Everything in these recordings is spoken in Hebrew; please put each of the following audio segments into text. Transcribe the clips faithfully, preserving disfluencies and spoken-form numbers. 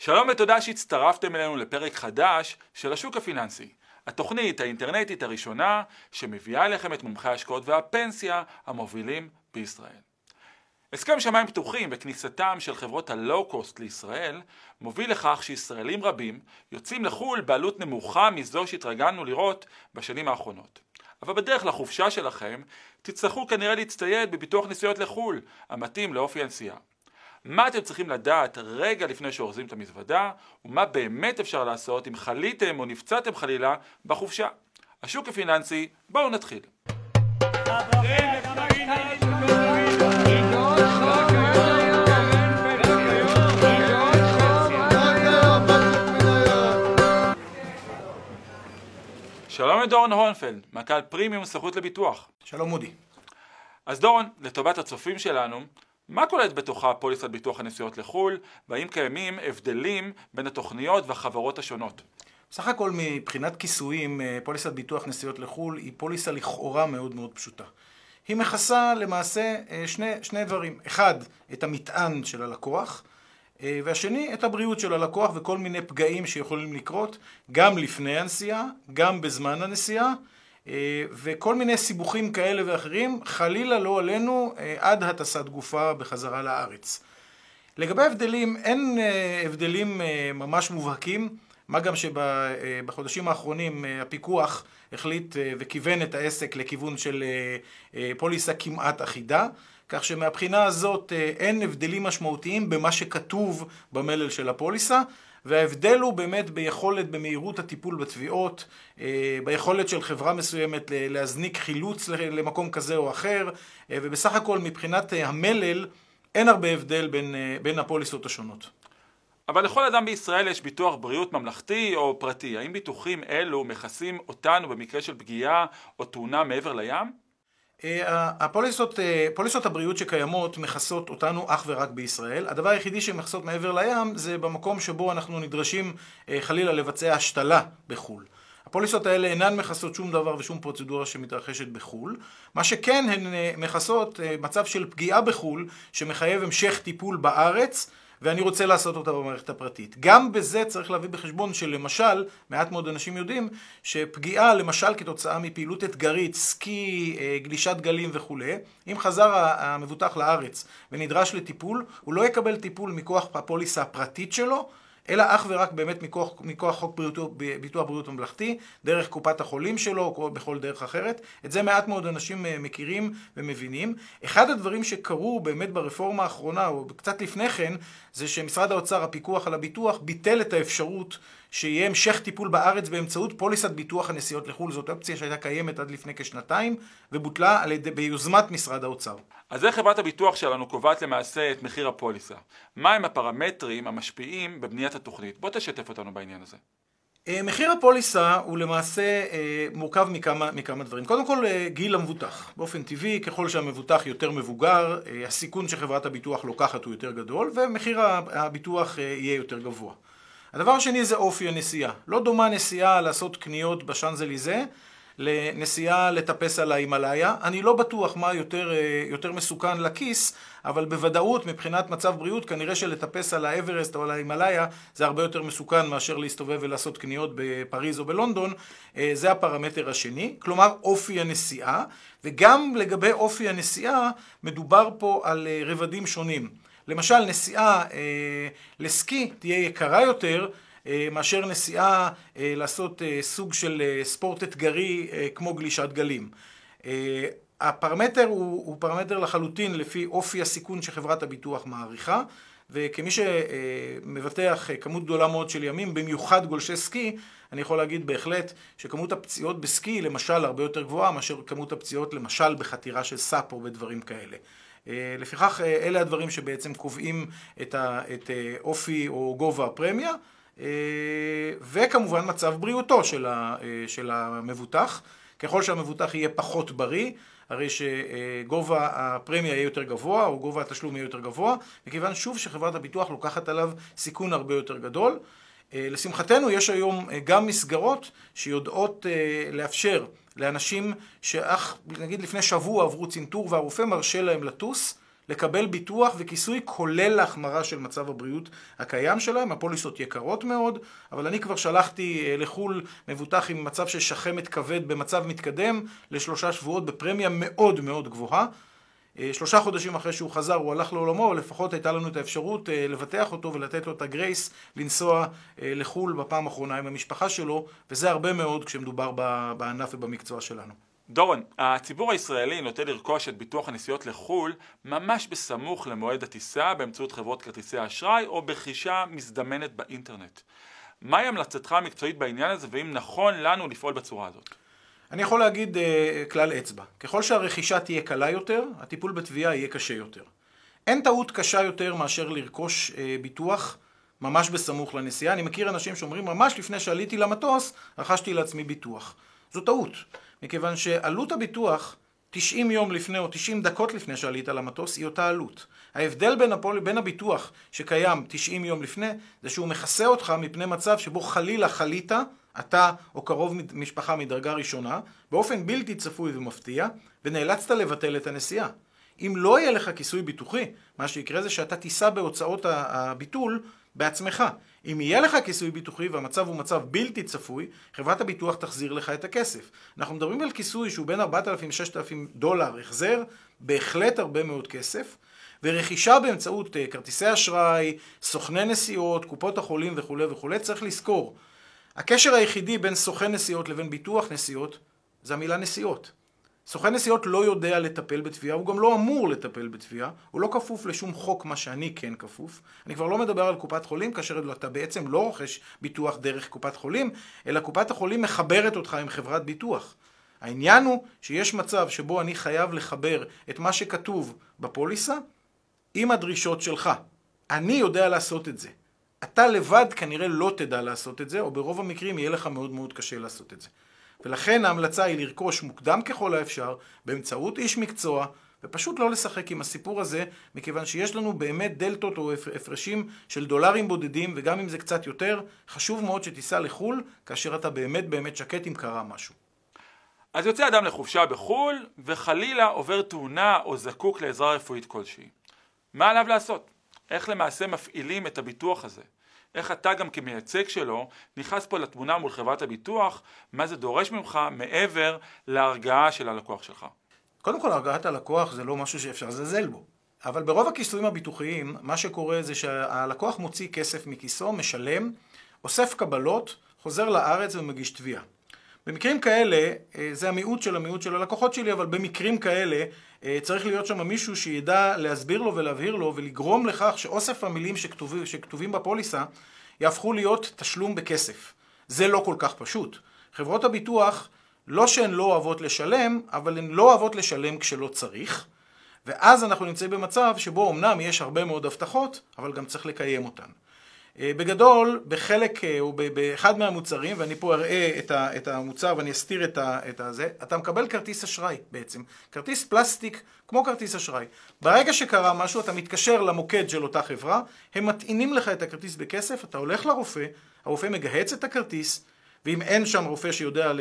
שלום ותודה שהצטרפתם אלינו לפרק חדש של השוק הפיננסי, התוכנית האינטרנטית הראשונה שמביאה אליכם את מומחי ההשקעות והפנסיה המובילים בישראל. הסכם שמיים פתוחים וכניסתם של חברות הלואו-קוסט לישראל מוביל לכך שישראלים רבים יוצאים לחול בעלות נמוכה מזו שהתרגלנו לראות בשנים האחרונות. אבל בדרך לחופשה שלכם תצטרכו כנראה להצטייד בביטוח נסיעות לחול המתאים לאופי הנסיעה. מה אתם צריכים לדעת רגע לפני שאורזים את המזוודה, ומה באמת אפשר לעשות אם חליתם או נפצעתם חלילה בחופשה. השוק הפיננסי, בואו נתחיל. שלום לדורן הונפלד, מנכ"ל פרימיום סוכנות לביטוח. שלום מודי. אז דורן, לטובת הצופים שלנו, מה כוללת בתוכה פוליסת ביטוח הנסיעות לחול, והאם קיימים הבדלים בין התוכניות והחברות השונות? בסך הכל מבחינת כיסויים, פוליסת ביטוח נסיעות לחול היא פוליסה לכאורה מאוד מאוד פשוטה. היא מכסה למעשה שני, שני דברים. אחד, את המטען של הלקוח, והשני, את הבריאות של הלקוח וכל מיני פגעים שיכולים לקרות, גם לפני הנסיעה, גם בזמן הנסיעה, וכל מיני סיבוכים כאלה ואחרים, חלילה לא עלינו, עד הטסת גופה בחזרה לארץ. לגבי הבדלים, אין הבדלים ממש מובהקים, מה גם שבחודשים האחרונים הפיקוח החליט וכיוון את העסק לכיוון של פוליסה כמעט אחידה, כך שמהבחינה הזאת אין הבדלים משמעותיים במה שכתוב במלל של הפוליסה, וההבדל הוא באמת ביכולת, במהירות הטיפול בתביעות, ביכולת של חברה מסוימת להזניק חילוץ למקום כזה או אחר, ובסך הכל מבחינת המלל אין הרבה הבדל בין, בין הפוליסות השונות. אבל לכל אדם בישראל יש ביטוח בריאות ממלכתי או פרטי. האם ביטוחים אלו מכסים אותנו במקרה של פגיעה או תאונה מעבר לים? הפוליסות, פוליסות הבריאות שקיימות מכסות אותנו אך ורק בישראל. הדבר היחידי שמכסות מעבר לים זה במקום שבו אנחנו נדרשים חלילה לבצע השתלה בחול. הפוליסות האלה אינן מכסות שום דבר ושום פרוצדורה שמתרחשת בחול. מה שכן הן מכסות מצב של פגיעה בחול שמחייב המשך טיפול בארץ, ואני רוצה לעשות אותה במערכת הפרטית. גם בזה צריך להביא בחשבון שלמשל, מעט מאוד אנשים יודעים, שפגיעה למשל כתוצאה מפעילות אתגרית, סקי, גלישת גלים וכו', אם חזר המבוטח לארץ ונדרש לטיפול, הוא לא יקבל טיפול מכוח הפוליסה הפרטית שלו, אלא אך ורק באמת מכוח, מכוח חוק בריאות, ביטוח בריאות ממלכתי, דרך קופת החולים שלו או בכל דרך אחרת. את זה מעט מאוד אנשים מכירים ומבינים. אחד הדברים שקרו באמת ברפורמה האחרונה, או קצת לפני כן, זה שמשרד האוצר, הפיקוח על הביטוח, ביטל את האפשרות שיהיה המשך טיפול בארץ באמצעות פוליסת ביטוח הנסיעות לחול. זאת אופציה שהייתה קיימת עד לפני כשנתיים, ובוטלה על ידי, ביוזמת משרד האוצר. אז איך חברת הביטוח שלנו קובעת למעשה את מחיר הפוליסה? מהם הפרמטרים המשפיעים בבניית התוכנית? בוא תשתף אותנו בעניין הזה. מחיר הפוליסה הוא למעשה מורכב מכמה, מכמה דברים. קודם כל, גיל המבוטח. באופן טבעי, ככל שהמבוטח יותר מבוגר, הסיכון שחברת הביטוח לוקחת הוא יותר גדול, ומחיר הביטוח יהיה יותר גבוה. הדבר השני זה אופי הנסיעה. לא דומה נסיעה לעשות קניות בשאנזליזה, לנסיעה לטפס על ההימלאיה. אני לא בטוח מה יותר, יותר מסוכן לכיס, אבל בוודאות מבחינת מצב בריאות, כנראה שלטפס על האברסט או על ההימלאיה, זה הרבה יותר מסוכן מאשר להסתובב ולעשות קניות בפריז או בלונדון. זה הפרמטר השני, כלומר אופי הנסיעה. וגם לגבי אופי הנסיעה, מדובר פה על רבדים שונים. למשל, נסיעה לסקי תהיה יקרה יותר, מאשר נסיעה לעשות סוג של ספורט אתגרי כמו גלישת גלים. הפרמטר הוא, הוא פרמטר לחלוטין לפי אופי הסיכון שחברת הביטוח מעריכה, וכמי שמבטח כמות גדולה מאוד של ימים, במיוחד גולשי סקי, אני יכול להגיד בהחלט שכמות הפציעות בסקי למשל הרבה יותר גבוהה מאשר כמות הפציעות למשל בחתירה של סאפ או בדברים כאלה. לפיכך אלה הדברים שבעצם קובעים את, ה, את אופי או גובה הפרמיה, וכמובן מצב בריאותו של, ה, של המבוטח. ככל שהמבוטח יהיה פחות בריא, הרי שגובה הפרמיה יהיה יותר גבוה או גובה התשלום יהיה יותר גבוה, מכיוון שוב שחברת הביטוח לוקחת עליו סיכון הרבה יותר גדול. לשמחתנו יש היום גם מסגרות שיודעות לאפשר לאנשים שאך נגיד לפני שבוע עברו צנתור והרופא מרשה להם לטוס, לקבל ביטוח וכיסוי כולל להחמרה של מצב הבריאות הקיים שלהם. הפוליסות יקרות מאוד, אבל אני כבר שלחתי לחול מבוטח עם מצב ששחמת כבד במצב מתקדם לשלושה שבועות בפרמיה מאוד מאוד גבוהה. שלושה חודשים אחרי שהוא חזר הוא הלך לעולמו, לפחות הייתה לנו את האפשרות לבטח אותו ולתת לו את הגרייס לנסוע לחול בפעם האחרונה עם המשפחה שלו, וזה הרבה מאוד כשמדובר בענף ובמקצוע שלנו. דורן, הציבור הישראלי נוטה לרכוש את ביטוח הנסיעות לחול ממש בסמוך למועד הטיסה באמצעות חברות כרטיסי האשראי או ברכישה מזדמנת באינטרנט. מהי המלצתך המקצועית בעניין הזה, ואם נכון לנו לפעול בצורה הזאת? אני יכול להגיד uh, כלל אצבע. ככל שהרכישה תהיה קלה יותר, הטיפול בתביעה יהיה קשה יותר. אין טעות קשה יותר מאשר לרכוש uh, ביטוח ממש בסמוך לנסיעה. אני מכיר אנשים שאומרים, ממש לפני שעליתי למטוס, רכשתי לעצמי ביטוח. זו טעות, מכיוון שעלות הביטוח תשעים יום לפני או תשעים דקות לפני שעלית למטוס היא אותה עלות. ההבדל בין, הפול... בין הביטוח שקיים תשעים יום לפני, זה שהוא מכסה אותך מפני מצב שבו חלילה חלית, אתה או קרוב משפחה מדרגה ראשונה, באופן בלתי צפוי ומפתיע, ונאלצת לבטל את הנסיעה. אם לא יהיה לך כיסוי ביטוחי, מה שיקרה זה שאתה תיסע בהוצאות הביטול בעצמך. אם יהיה לך כיסוי ביטוחי והמצב הוא מצב בלתי צפוי, חברת הביטוח תחזיר לך את הכסף. אנחנו מדברים על כיסוי שהוא בין ארבעת אלפים עד ששת אלפים דולר החזר, בהחלט הרבה מאוד כסף, ורכישה באמצעות כרטיסי אשראי, סוכני נסיעות, קופות החולים וכו' וכו'. צריך לזכור, הקשר היחידי בין סוכן נסיעות לבין ביטוח נסיעות זה המילה נסיעות. סוכן נסיעות לא יודע לטפל בתביעה, הוא גם לא אמור לטפל בתביעה, הוא לא כפוף לשום חוק, מה שאני כן כפוף. אני כבר לא מדבר על קופת חולים, כאשר אתה בעצם לא רוכש ביטוח דרך קופת חולים, אלא קופת החולים מחברת אותך עם חברת ביטוח. העניין הוא שיש מצב שבו אני חייב לחבר את מה שכתוב בפוליסה עם הדרישות שלך. אני יודע לעשות את זה. אתה לבד כנראה לא תדע לעשות את זה, או ברוב המקרים יהיה לך מאוד מאוד קשה לעשות את זה. ולכן ההמלצה היא לרכוש מוקדם ככל האפשר, באמצעות איש מקצוע, ופשוט לא לשחק עם הסיפור הזה, מכיוון שיש לנו באמת דלתות או הפרשים של דולרים בודדים, וגם אם זה קצת יותר, חשוב מאוד שתיסע לחול, כאשר אתה באמת באמת שקט אם קרה משהו. אז יוצא אדם לחופשה בחול, וחלילה עובר תאונה או זקוק לעזרה רפואית כלשהי. מה עליו לעשות? איך למעשה מפעילים את הביטוח הזה? איך אתה גם כמייצג שלו נכנס פה לתמונה מול חברת הביטוח? מה זה דורש ממך מעבר להרגעה של הלקוח שלך? קודם כל, הרגעת הלקוח זה לא משהו שאפשר לזלזל בו. אבל ברוב הכיסויים הביטוחיים, מה שקורה זה שהלקוח מוציא כסף מכיסו, משלם, אוסף קבלות, חוזר לארץ ומגיש תביעה. במקרים כאלה, זה המיעוט של המיעוט של הלקוחות שלי, אבל במקרים כאלה צריך להיות שם מישהו שידע להסביר לו ולהבהיר לו ולגרום לכך שאוסף המילים שכתוב, שכתובים בפוליסה יהפכו להיות תשלום בכסף. זה לא כל כך פשוט. חברות הביטוח, לא שהן לא אוהבות לשלם, אבל הן לא אוהבות לשלם כשלא צריך, ואז אנחנו נמצאים במצב שבו אמנם יש הרבה מאוד הבטחות, אבל גם צריך לקיים אותן. בגדול, בחלק או באחד מהמוצרים, ואני פה אראה את המוצר ואני אסתיר את הזה, אתה מקבל כרטיס אשראי בעצם. כרטיס פלסטיק כמו כרטיס אשראי. ברגע שקרה משהו, אתה מתקשר למוקד של אותה חברה, הם מטעינים לך את הכרטיס בכסף, אתה הולך לרופא, הרופא מגהץ את הכרטיס, ואם אין שם רופא שיודע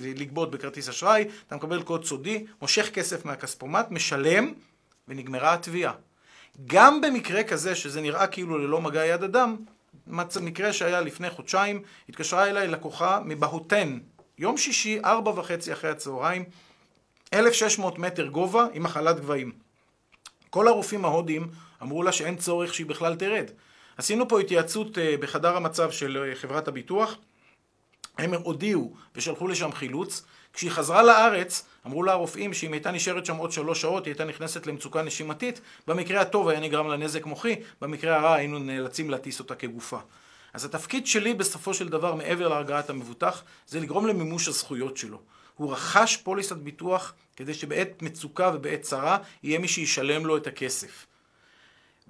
לגבות בכרטיס אשראי, אתה מקבל קוד סודי, מושך כסף מהכספומט, משלם, ונגמרה התביעה. גם במקרה כזה, שזה נראה כאילו ללא מגע יד אדם, מקרה שהיה לפני חודשיים, התקשרה אליי לקוחה מבהותן, יום שישי, ארבע וחצי אחרי הצהריים, אלף שש מאות מטר גובה עם מחלת גבהים. כל הרופאים ההודים אמרו לה שאין צורך שהיא בכלל תרד. עשינו פה התייעצות בחדר המצב של חברת הביטוח, הם הודיעו ושלחו לשם חילוץ. כשהיא חזרה לארץ, אמרו לה הרופאים שאם הייתה נשארת שם עוד שלוש שעות, היא הייתה נכנסת למצוקה נשימתית, במקרה הטוב היה נגרם לה נזק מוחי, במקרה הרע היינו נאלצים להטיס אותה כגופה. אז התפקיד שלי בסופו של דבר, מעבר להרגעת המבוטח, זה לגרום למימוש הזכויות שלו. הוא רכש פוליסת ביטוח כדי שבעת מצוקה ובעת צרה יהיה מי שישלם לו את הכסף.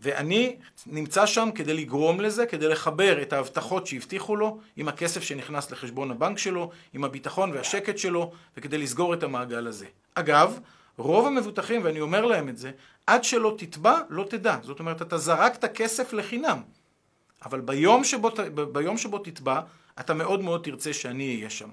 ואני נמצא שם כדי לגרום לזה, כדי לחבר את ההבטחות שהבטיחו לו עם הכסף שנכנס לחשבון הבנק שלו, עם הביטחון והשקט שלו, וכדי לסגור את המעגל הזה. אגב, רוב המבוטחים, ואני אומר להם את זה, עד שלא תתבע, לא תדע. זאת אומרת, אתה זרקת כסף לחינם. אבל ביום שבו, ביום שבו תתבע, אתה מאוד מאוד תרצה שאני אהיה שם.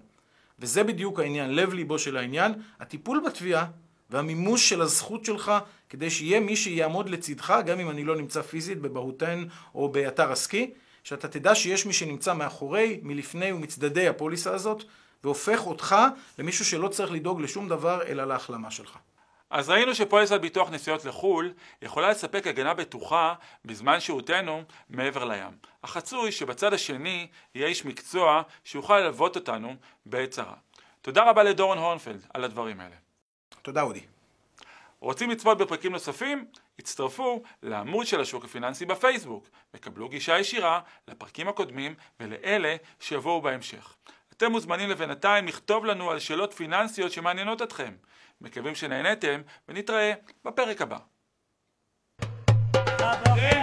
וזה בדיוק העניין, לב ליבו של העניין. הטיפול בתביעה והמימוש של הזכות שלך, כדי שיהיה מי שיעמוד לצדך, גם אם אני לא נמצא פיזית בבהותן או באתר עסקי, שאתה תדע שיש מי שנמצא מאחורי, מלפני ומצדדי הפוליסה הזאת, והופך אותך למישהו שלא צריך לדאוג לשום דבר אלא להחלמה שלך. אז ראינו שפוליסת ביטוח נסיעות לחו"ל יכולה לספק הגנה בטוחה בזמן שהותנו מעבר לים. אך רצוי שבצד השני יהיה איש מקצוע שיוכל ללוות אותנו בעת צרה. תודה רבה לדורן הורנפלד על הדברים האלה. תודה אודי. רוצים לצפות בפרקים נוספים? הצטרפו לעמוד של השוק הפיננסי בפייסבוק וקבלו גישה ישירה לפרקים הקודמים ולאלה שיבואו בהמשך. אתם מוזמנים לבינתיים לכתוב לנו על שאלות פיננסיות שמעניינות אתכם. מקווים שנהנתם ונתראה בפרק הבא.